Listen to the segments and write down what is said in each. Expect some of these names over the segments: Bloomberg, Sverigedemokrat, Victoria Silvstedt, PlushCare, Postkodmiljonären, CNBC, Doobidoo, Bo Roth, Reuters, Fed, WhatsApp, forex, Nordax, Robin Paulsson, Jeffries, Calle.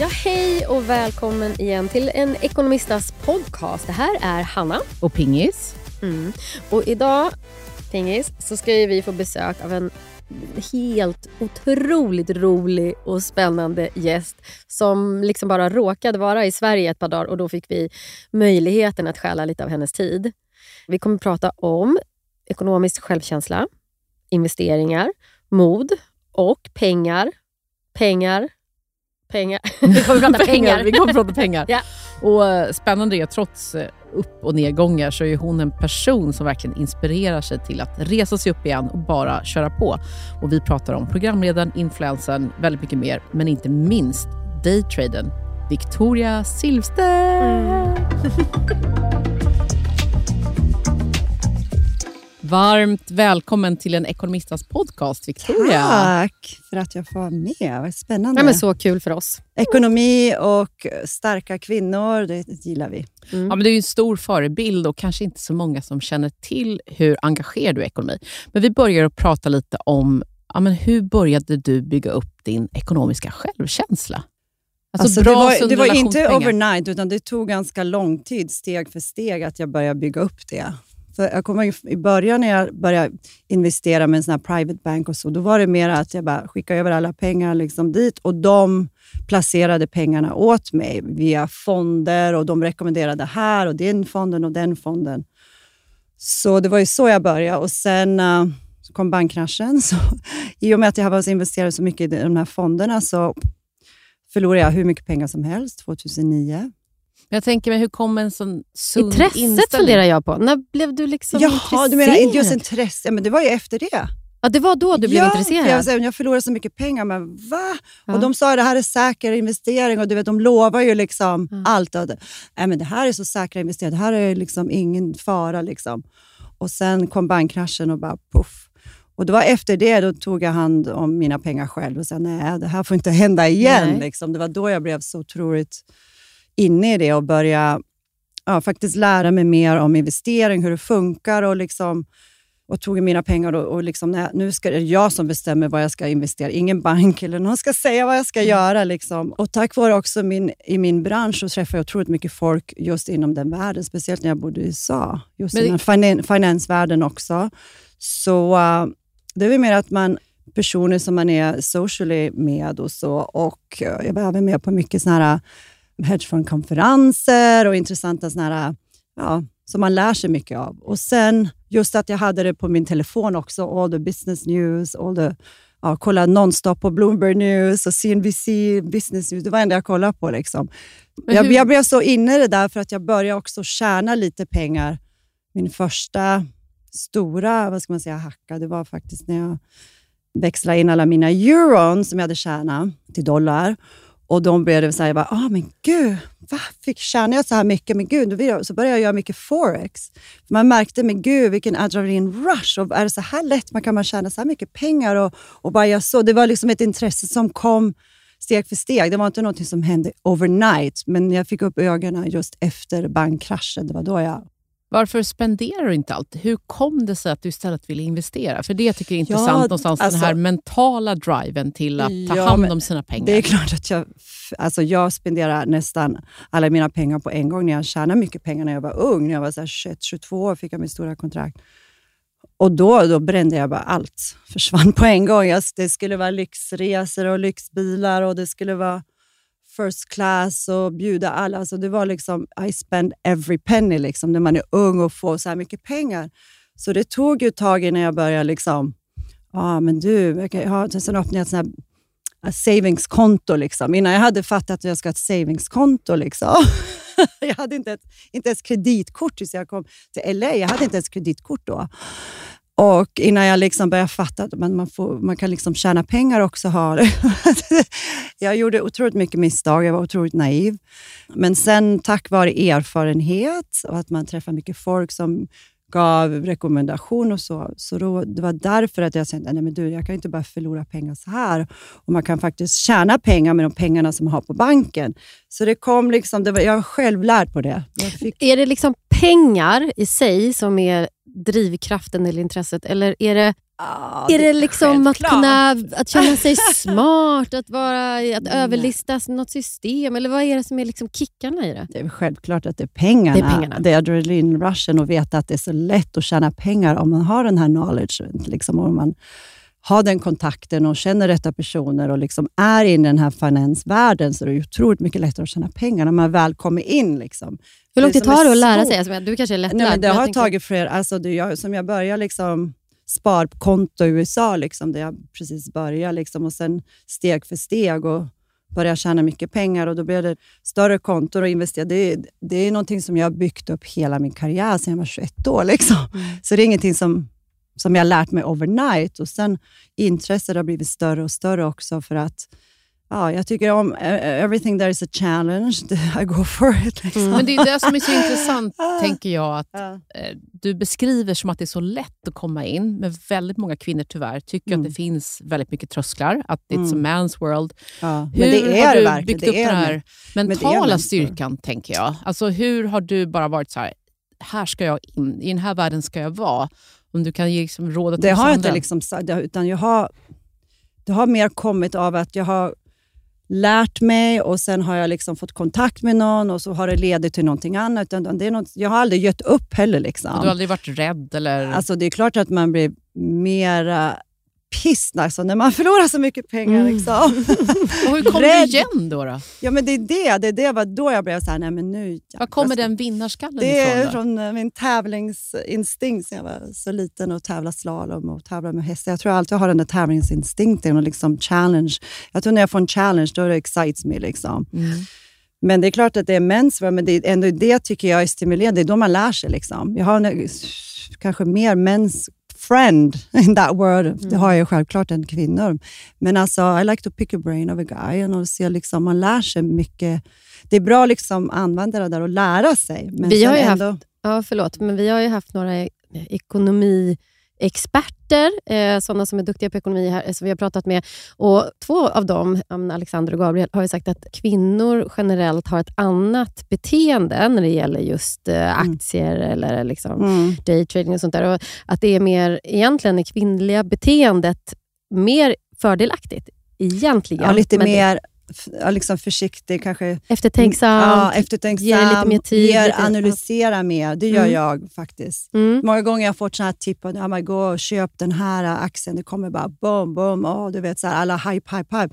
Ja, hej och välkommen igen till en ekonomistas podcast. Det här är Hanna. Och Pingis. Och idag, Pingis, så ska vi få besök av en helt otroligt rolig och spännande gäst som liksom bara råkade vara i Sverige ett par dagar och då fick vi möjligheten att stjäla lite av hennes tid. Vi kommer prata om ekonomisk självkänsla, investeringar, mod och pengar. Vi kommer prata pengar. Ja. Och spännande är, trots upp- och nedgångar så är hon en person som verkligen inspirerar sig till att resa sig upp igen och bara köra på. Och vi pratar om programledaren, influensen, väldigt mycket mer. Men inte minst daytraden, Victoria Silvstedt. Varmt välkommen till en ekonomistas podcast, Victoria. Tack för att jag får vara med. Vad spännande. Nej, men så kul för oss. Ekonomi och starka kvinnor, det gillar vi. Mm. Ja, men det är ju en stor förebild och kanske inte så många som känner till hur engagerad du är i ekonomi. Men vi börjar att prata lite om hur började du bygga upp din ekonomiska självkänsla? Alltså det var inte overnight, utan det tog ganska lång tid, steg för steg, att jag började bygga upp det. För jag kommer i början när jag började investera med en sån här private bank och så, då var det mer att jag bara skickade över alla pengar liksom dit och de placerade pengarna åt mig via fonder och de rekommenderade här och den fonden och den fonden. Så det var ju så jag började och sen så kom bankkraschen. Så, i och med att jag hade investerat så mycket i de här fonderna så förlorade jag hur mycket pengar som helst 2009. Jag tänker mig, hur kom en sån sund inställning? Intresset funderar jag på. När blev du liksom intresserad? Ja, du menar just intresse. Men det var ju efter det. Ja, det var då du blev intresserad. Jag förlorade så mycket pengar, men va? Ja. Och de sa att det här är säker investering och du vet, de lovar ju liksom allt. Nej, men det här är så säkra investeringar. Det här är liksom ingen fara liksom. Och sen kom bankkraschen och bara puff. Och det var efter det, då tog jag hand om mina pengar själv och sa nej, det här får inte hända igen liksom. Det var då jag blev så otroligt inne i det och börja faktiskt lära mig mer om investering, hur det funkar och liksom, och tog mina pengar och liksom, nu ska det jag som bestämmer vad jag ska investera, ingen bank eller någon ska säga vad jag ska göra liksom. Och tack vare också i min bransch så träffade jag otroligt mycket folk just inom den världen, speciellt när jag bodde i USA, just inom finansvärlden också. Så det är väl mer att man personer som man är socially med och så, och jag var även med på mycket såna här hedgefondkonferenser och intressanta såna här, som man lär sig mycket av. Och sen just att jag hade det på min telefon också, all the business news, kolla nonstop på Bloomberg news och CNBC business news, det var det enda jag kollade på liksom. Jag blev så inne i det där för att jag började också tjäna lite pengar. Min första stora, hacka, det var faktiskt när jag växlade in alla mina euron som jag hade tjänat till dollar. Och de började säga, men gud, tjänar jag så här mycket? Men gud, så började jag göra mycket forex. Man märkte, men gud, vilken adrenalin-rush. Och är det så här lätt, man kan tjäna så här mycket pengar? Och bara jag så, det var liksom ett intresse som kom steg för steg. Det var inte någonting som hände overnight. Men jag fick upp ögonen just efter bankkraschen. Det var då jag... Varför spenderar du inte allt? Hur kom det sig att du istället ville investera? För det tycker jag är intressant någonstans, alltså, den här mentala driven till att ta hand om sina pengar. Det är klart att jag spenderar nästan alla mina pengar på en gång. När jag tjänade mycket pengar när jag var ung. När jag var 21-22 år fick jag min stora kontrakt. Och då brände jag bara allt. Försvann på en gång. Det skulle vara lyxresor och lyxbilar och det skulle vara first class och bjuda alla. Alltså det var liksom, I spend every penny liksom, när man är ung och får så här mycket pengar. Så det tog ju tag innan jag började liksom, sen öppnade jag ett sånt här savingskonto liksom. Innan jag hade fattat att jag ska ha ett savingskonto liksom. Jag hade inte ens kreditkort tills jag kom till LA. Jag hade inte ens kreditkort då. Och innan jag liksom började fatta att man kan liksom tjäna pengar också ha det. Jag gjorde otroligt mycket misstag, jag var otroligt naiv. Men sen tack vare erfarenhet och att man träffade mycket folk som gav rekommendation och så. Så då, det var därför att jag tänkte, nej men du, jag kan inte bara förlora pengar så här. Och man kan faktiskt tjäna pengar med de pengarna som man har på banken. Så det kom liksom, jag var själv lärd på det. Är det liksom pengar i sig som är drivkraften eller intresset, eller är det Ah, är det liksom att kunna, att känna sig smart, att vara, att överlistas något system, eller vad är det som är liksom kickarna i det? Det är självklart att det är pengarna. Det är adrenalinrushen och veta att det är så lätt att tjäna pengar om man har den här knowledge, liksom, om man har den kontakten och känner rätta personer och liksom är i den här finansvärlden, så det är ju otroligt mycket lättare att tjäna pengar när man väl kommer in liksom. Hur långt det tar det att lära sig? Alltså, du kanske är lättare. Nej, men det har tagit fler, alltså det jag, som jag börjar liksom sparkonto i USA liksom, där jag precis började liksom, och sen steg för steg och började tjäna mycket pengar, och då blev det större kontor och investera. Det är någonting som jag har byggt upp hela min karriär sedan jag var 21 år liksom. Så det är ingenting som jag har lärt mig overnight, och sen intresset har blivit större och större också, för att ja, jag tycker om everything that is a challenge, I go for it liksom. Men det är det som är så intressant tänker jag, att du beskriver som att det är så lätt att komma in, men väldigt många kvinnor tyvärr tycker att det finns väldigt mycket trösklar, att det är som man's world. Hur men det är har du verkligen byggt upp den här mentala styrkan tänker jag? Alltså hur har du bara varit så här ska jag in, i den här världen ska jag vara, om du kan ge liksom råd? Det har jag inte liksom, utan det har mer kommit av att jag har lärt mig, och sen har jag liksom fått kontakt med någon, och så har det ledit till någonting annat. Utan det är något, jag har aldrig gett upp heller liksom. Du har aldrig varit rädd eller? Alltså det är klart att man blir mer pissnad alltså, när man förlorar så mycket pengar liksom. Och hur kom rädd. Du igen då? Ja men det var då jag blev såhär, nej men nu. Var kommer den vinnarskallen ifrån då? Det är från min tävlingsinstinkt. Jag var så liten och tävlade slalom och tävlade med hästar. Jag tror alltid jag har den där tävlingsinstinkten och liksom challenge. Jag tror när jag får en challenge då det excites mig liksom. Men det är klart att det är mensvärld, men det är ändå det tycker jag är stimulerande. Det är då man lär sig liksom. Jag har kanske mer mens friend in that word. Det har jag självklart en kvinnor. Men alltså, I like to pick a brain of a guy. Och se liksom, man lär sig mycket. Det är bra liksom användare där och lära sig. Men vi har ju ändå haft, men vi har ju haft några ekonomiexperter. Sådana som är duktiga på ekonomi här, som vi har pratat med. Och två av dem, Alexander och Gabriel, har ju sagt att kvinnor generellt har ett annat beteende när det gäller just aktier eller liksom daytrading och sånt där. Och att det är mer, egentligen är kvinnliga beteendet mer fördelaktigt. Egentligen. Ja, lite mer liksom försiktig, kanske eftertänksam, ger lite mer tid, analysera mer. Det gör jag faktiskt. Många gånger har jag fått sådana här tips, oh my god, köp den här aktien, det kommer bara boom, boom, du vet så här, alla hype.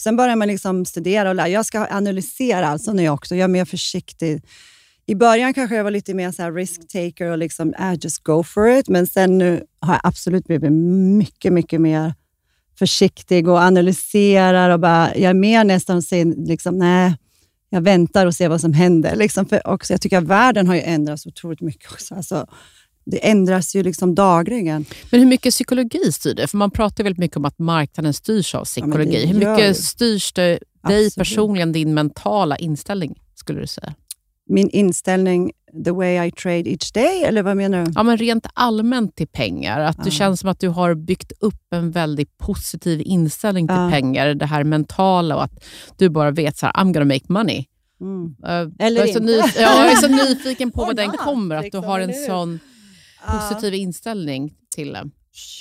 Sen börjar man liksom studera och lära. Jag ska analysera alltså nu också, jag är mer försiktig. I början kanske jag var lite mer så här risk taker och liksom, just go for it. Men sen nu har jag absolut blivit mycket, mycket mer försiktig och analyserar och bara, jag är mer nästan och säger liksom, nej, jag väntar och ser vad som händer liksom, för också jag tycker att världen har ju ändrats otroligt mycket också, alltså det ändras ju liksom dagligen. Men hur mycket psykologi styr det? För man pratar väldigt mycket om att marknaden styrs av psykologi. Hur mycket styrs det dig personligen, din mentala inställning skulle du säga? Min inställning, the way I trade each day, eller vad menar du? Ja, men rent allmänt till pengar. Att det känns som att du har byggt upp en väldigt positiv inställning till pengar. Det här mentala och att du bara vet så här, I'm gonna make money. Eller jag är inte. Jag är så nyfiken på vad den kommer. Att du har en sån positiv inställning till den.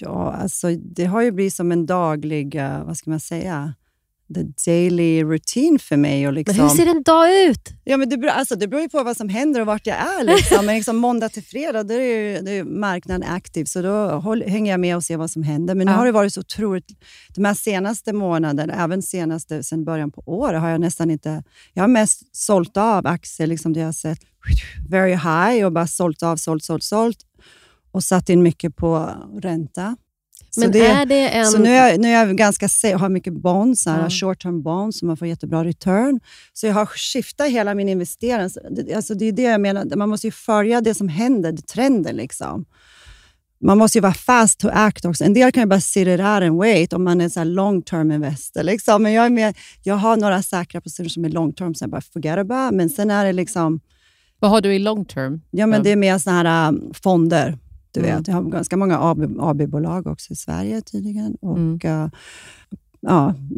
Ja, alltså det har ju blivit som en daglig, vad ska man säga, the daily routine för mig. Och liksom, men hur ser en dag ut? Ja, men det beror ju på vad som händer och vart jag är. Liksom. Men liksom måndag till fredag då är marknaden aktiv. Så då hänger jag med och ser vad som händer. Men nu har det varit så otroligt. De här senaste månaderna, även senaste sen början på året, har jag nästan inte. Jag har mest sålt av aktier. Liksom det jag har sett very high och bara sålt. Och satt in mycket på ränta. Men så nu är jag ganska har mycket bonds, short term bonds som man får jättebra return. Så jag har skiftat hela min investering. Alltså det är det jag menar, man måste ju följa det som händer, trenden liksom. Man måste ju vara fast to act också. En del kan ju bara sit it out and wait om man är så här long term investor liksom. Men jag har några säkra positioner som är long term, så jag bara forget about. Men sen är det liksom, vad har du i long term? Ja, men det är mer såna här fonder. Du vet, jag har ganska många AB-bolag också i Sverige tydligen. Och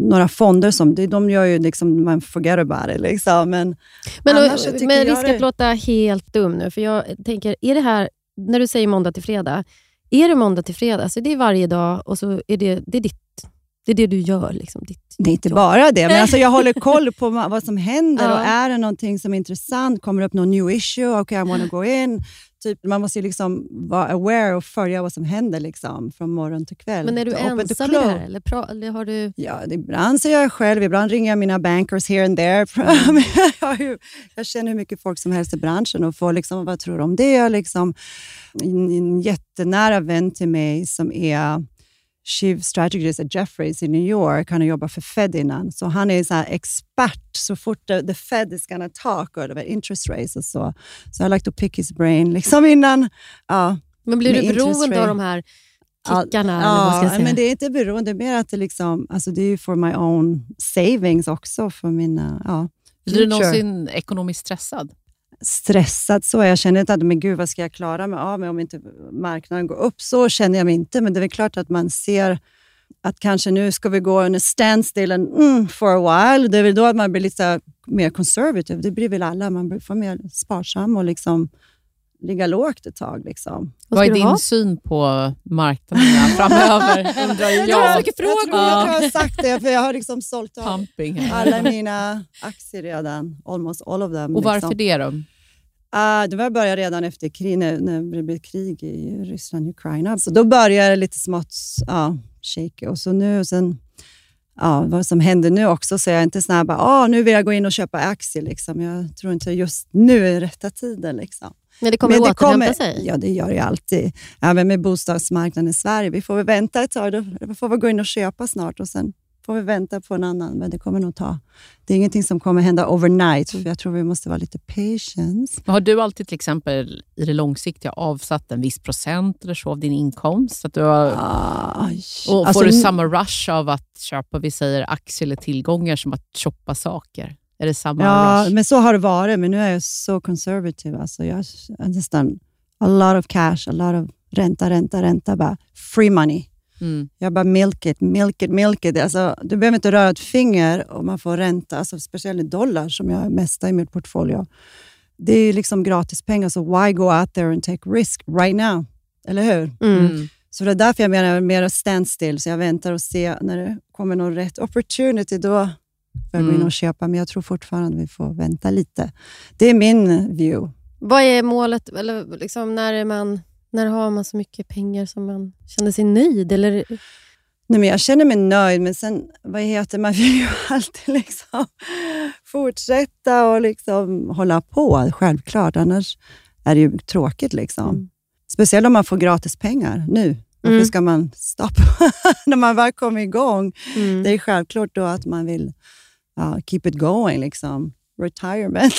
några fonder som de gör ju liksom, man forget about it liksom. Men risk att låta helt dum nu. För jag tänker, är det här, när du säger måndag till fredag, Är det måndag till fredag så det är varje dag och så är det är ditt. Det är det du gör liksom. Det är inte bara det, men alltså jag håller koll på vad som händer och är det någonting som är intressant, kommer upp någon new issue, okay, I wanna go in. Typ, man måste ju liksom vara aware och följa vad som händer liksom, från morgon till kväll. Men är du ensam i det här? Eller har du... Ja, ibland så gör jag själv. Ibland ringer jag mina bankers here and there. Jag känner hur mycket folk som helst i branschen och får liksom, vad tror de om det? Liksom, en jättenära vän till mig som är chief strategist at Jeffries i New York. Han har jobbat för Fed innan. Så han är så här expert så fort the Fed is gonna talk över interest rates och så. Så jag like to pick his brain liksom innan. Ja, men blir du beroende av de här kickarna? Ja, men det är inte beroende. Mer att det liksom, alltså det är ju for my own savings också för mina, ja. Blir du någonsin ekonomiskt stressad? Stressad så. Jag känner inte att, men gud vad ska jag klara mig av mig om inte marknaden går upp, så känner jag mig inte. Men det är väl klart att man ser att kanske nu ska vi gå under standstill for a while. Det är väl då att man blir lite mer conservative. Det blir väl alla. Man får mer sparsam och liksom ligga lågt ett tag liksom. Vad är din syn på marknaden framöver? Jag har så mycket frågor. Jag tror jag har sagt det, för jag har liksom sålt alla mina aktier redan. Almost all of them. Och varför liksom. Det då? Det började redan efter krig, när det blev krig i Ryssland och Ukraina. Så då började det lite smått shake. Och så nu sen... Ja, vad som händer nu också, så jag är inte snabb. Nu vill jag gå in och köpa aktier liksom. Jag tror inte just nu är rätta tiden liksom. Men det kommer att återhämta sig. Ja, det gör jag alltid. Även med bostadsmarknaden i Sverige. Vi får väl vänta ett tag. Då får vi gå in och köpa snart. Och sen får vi vänta på en annan. Men det kommer nog ta. Det är ingenting som kommer hända overnight. För jag tror vi måste vara lite patience. Men har du alltid till exempel i det långsiktiga avsatt en viss procent eller så av din inkomst? Att du har, och får du samma rush av att köpa, vi säger, aktier eller tillgångar som att shoppa saker? Är det samma rush? Men så har det varit. Men nu är jag så conservative. Alltså jag har nästan a lot of cash, a lot of ränta. Bara free money. Jag bara milk it. Alltså, du behöver inte röra ett finger om man får ränta. Alltså, speciellt i dollar som jag mesta i mitt portfolio. Det är ju liksom gratis pengar. Så why go out there and take risk right now? Eller hur? Så det är därför jag menar mer standstill. Så jag väntar och ser när det kommer någon rätt opportunity då. För att gå in och köpa, men jag tror fortfarande vi får vänta lite. Det är min view. Vad är målet? Eller liksom, när har man så mycket pengar som man känner sig nöjd? Eller? Nej, men jag känner mig nöjd, men sen, man vill ju alltid liksom fortsätta och liksom hålla på, självklart. Annars är det ju tråkigt liksom. Speciellt om man får gratis pengar nu. Varför ska man stoppa när man väl kommer igång? Det är självklart då att man vill keep it going liksom. Retirement.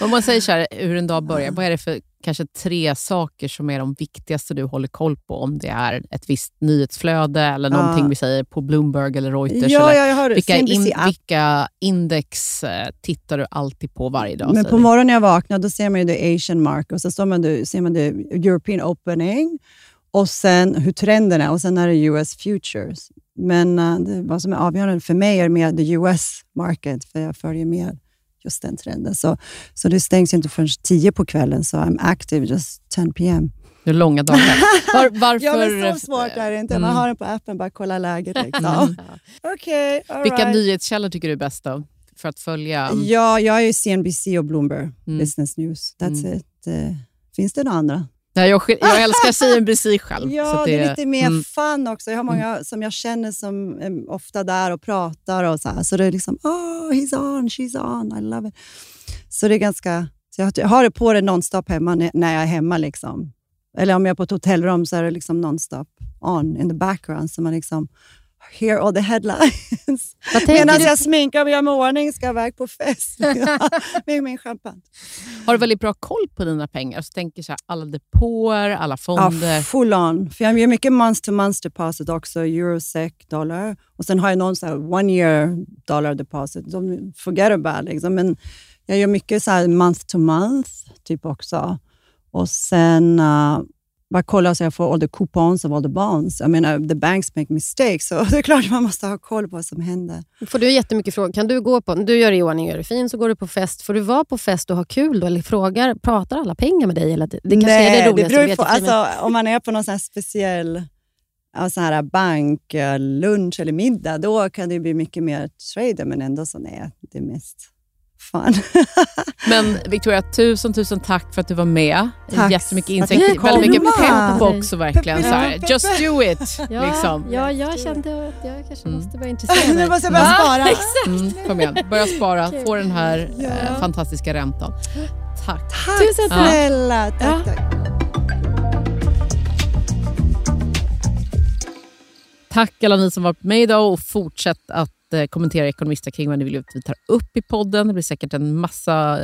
Om man säger så här, hur en dag börjar, vad är det för kanske 3 saker som är de viktigaste du håller koll på? Om det är ett visst nyhetsflöde eller någonting vi säger på Bloomberg eller Reuters. Eller vilka index tittar du alltid på varje dag? Men på morgonen när jag vaknar, då ser man ju the Asian market och så ser man the European opening. Och sen hur trenderna, och sen är det US futures. Men vad som är avgörande för mig är mer the US market, för jag följer mer just den trenden. Så det stängs ju inte förrän 10 på kvällen, så I'm active just 10 p.m. Det är långa dagar. Varför? Ja, men så smart är det inte. Man har den på appen, bara kolla läget. Liksom. Okay, all vilka right. nyhetskällor tycker du är bäst då? För att följa? Ja, jag är ju CNBC och Bloomberg. Business News, that's it. Finns det några andra? Nej, jag älskar CNBC själv. Ja, så det är lite mer fun också. Jag har många som jag känner som ofta där och pratar och så här. Så det är liksom, he's on, she's on, I love it. Så det är ganska... Så jag har det på det nonstop hemma när jag är hemma liksom. Eller om jag är på ett hotellrum så är det liksom nonstop on in the background. Så man liksom... Hear all the headlines. Medan jag sminkar mig om ordning ska jag iväg på fest. Med min champagne. Har du väldigt bra koll på dina pengar? Så tänker så här, alla depåer, alla fonder. Ja, full on. För jag gör mycket month-to-month deposit också. Euro, SEK, dollar. Och sen har jag någon så här 1-year dollar deposit. De forget about liksom. Men jag gör mycket så här month-to-month typ också. Och sen... bara kolla och säga för all the coupons och all the bonds. Jag menar, the banks make mistakes. Så det är klart man måste ha koll på vad som händer. Får du jättemycket frågor? Kan du gå på, du gör det i ordning, gör det fint, så går du på fest. Får du vara på fest och ha kul då? Eller frågar, pratar alla pengar med dig? Eller det kanske nej, är det roligaste. Nej, alltså, om man är på någon sån här speciell sån här bank, lunch eller middag, då kan det bli mycket mer trader, men ändå så nej, det är mest... Fan. Men Victoria, tusen tack för att du var med. Tack. Jättemycket insikter, väldigt mycket pepp också verkligen. Just do it. Liksom. Ja, jag kände att jag kanske måste börja intressera mig. Nu måste jag börja spara. Exakt. Kom igen, börja spara. Få den här fantastiska räntan. Tack. Tusen snälla. Tack. Tack alla ni som varit med idag och fortsätt att kommentera ekonomister kring vad ni vill att vi tar upp i podden. Det blir säkert en massa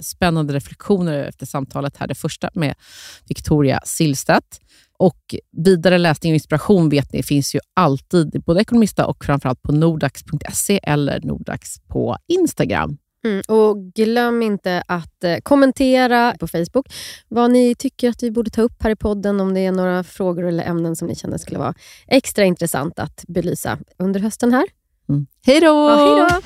spännande reflektioner efter samtalet här. Det första med Victoria Silvstedt. Och vidare läsning och inspiration vet ni finns ju alltid i både Ekonomista och framförallt på nordax.se eller Nordax på Instagram. Och glöm inte att kommentera på Facebook vad ni tycker att vi borde ta upp här i podden, om det är några frågor eller ämnen som ni känner skulle vara extra intressant att belysa under hösten här. Hej då!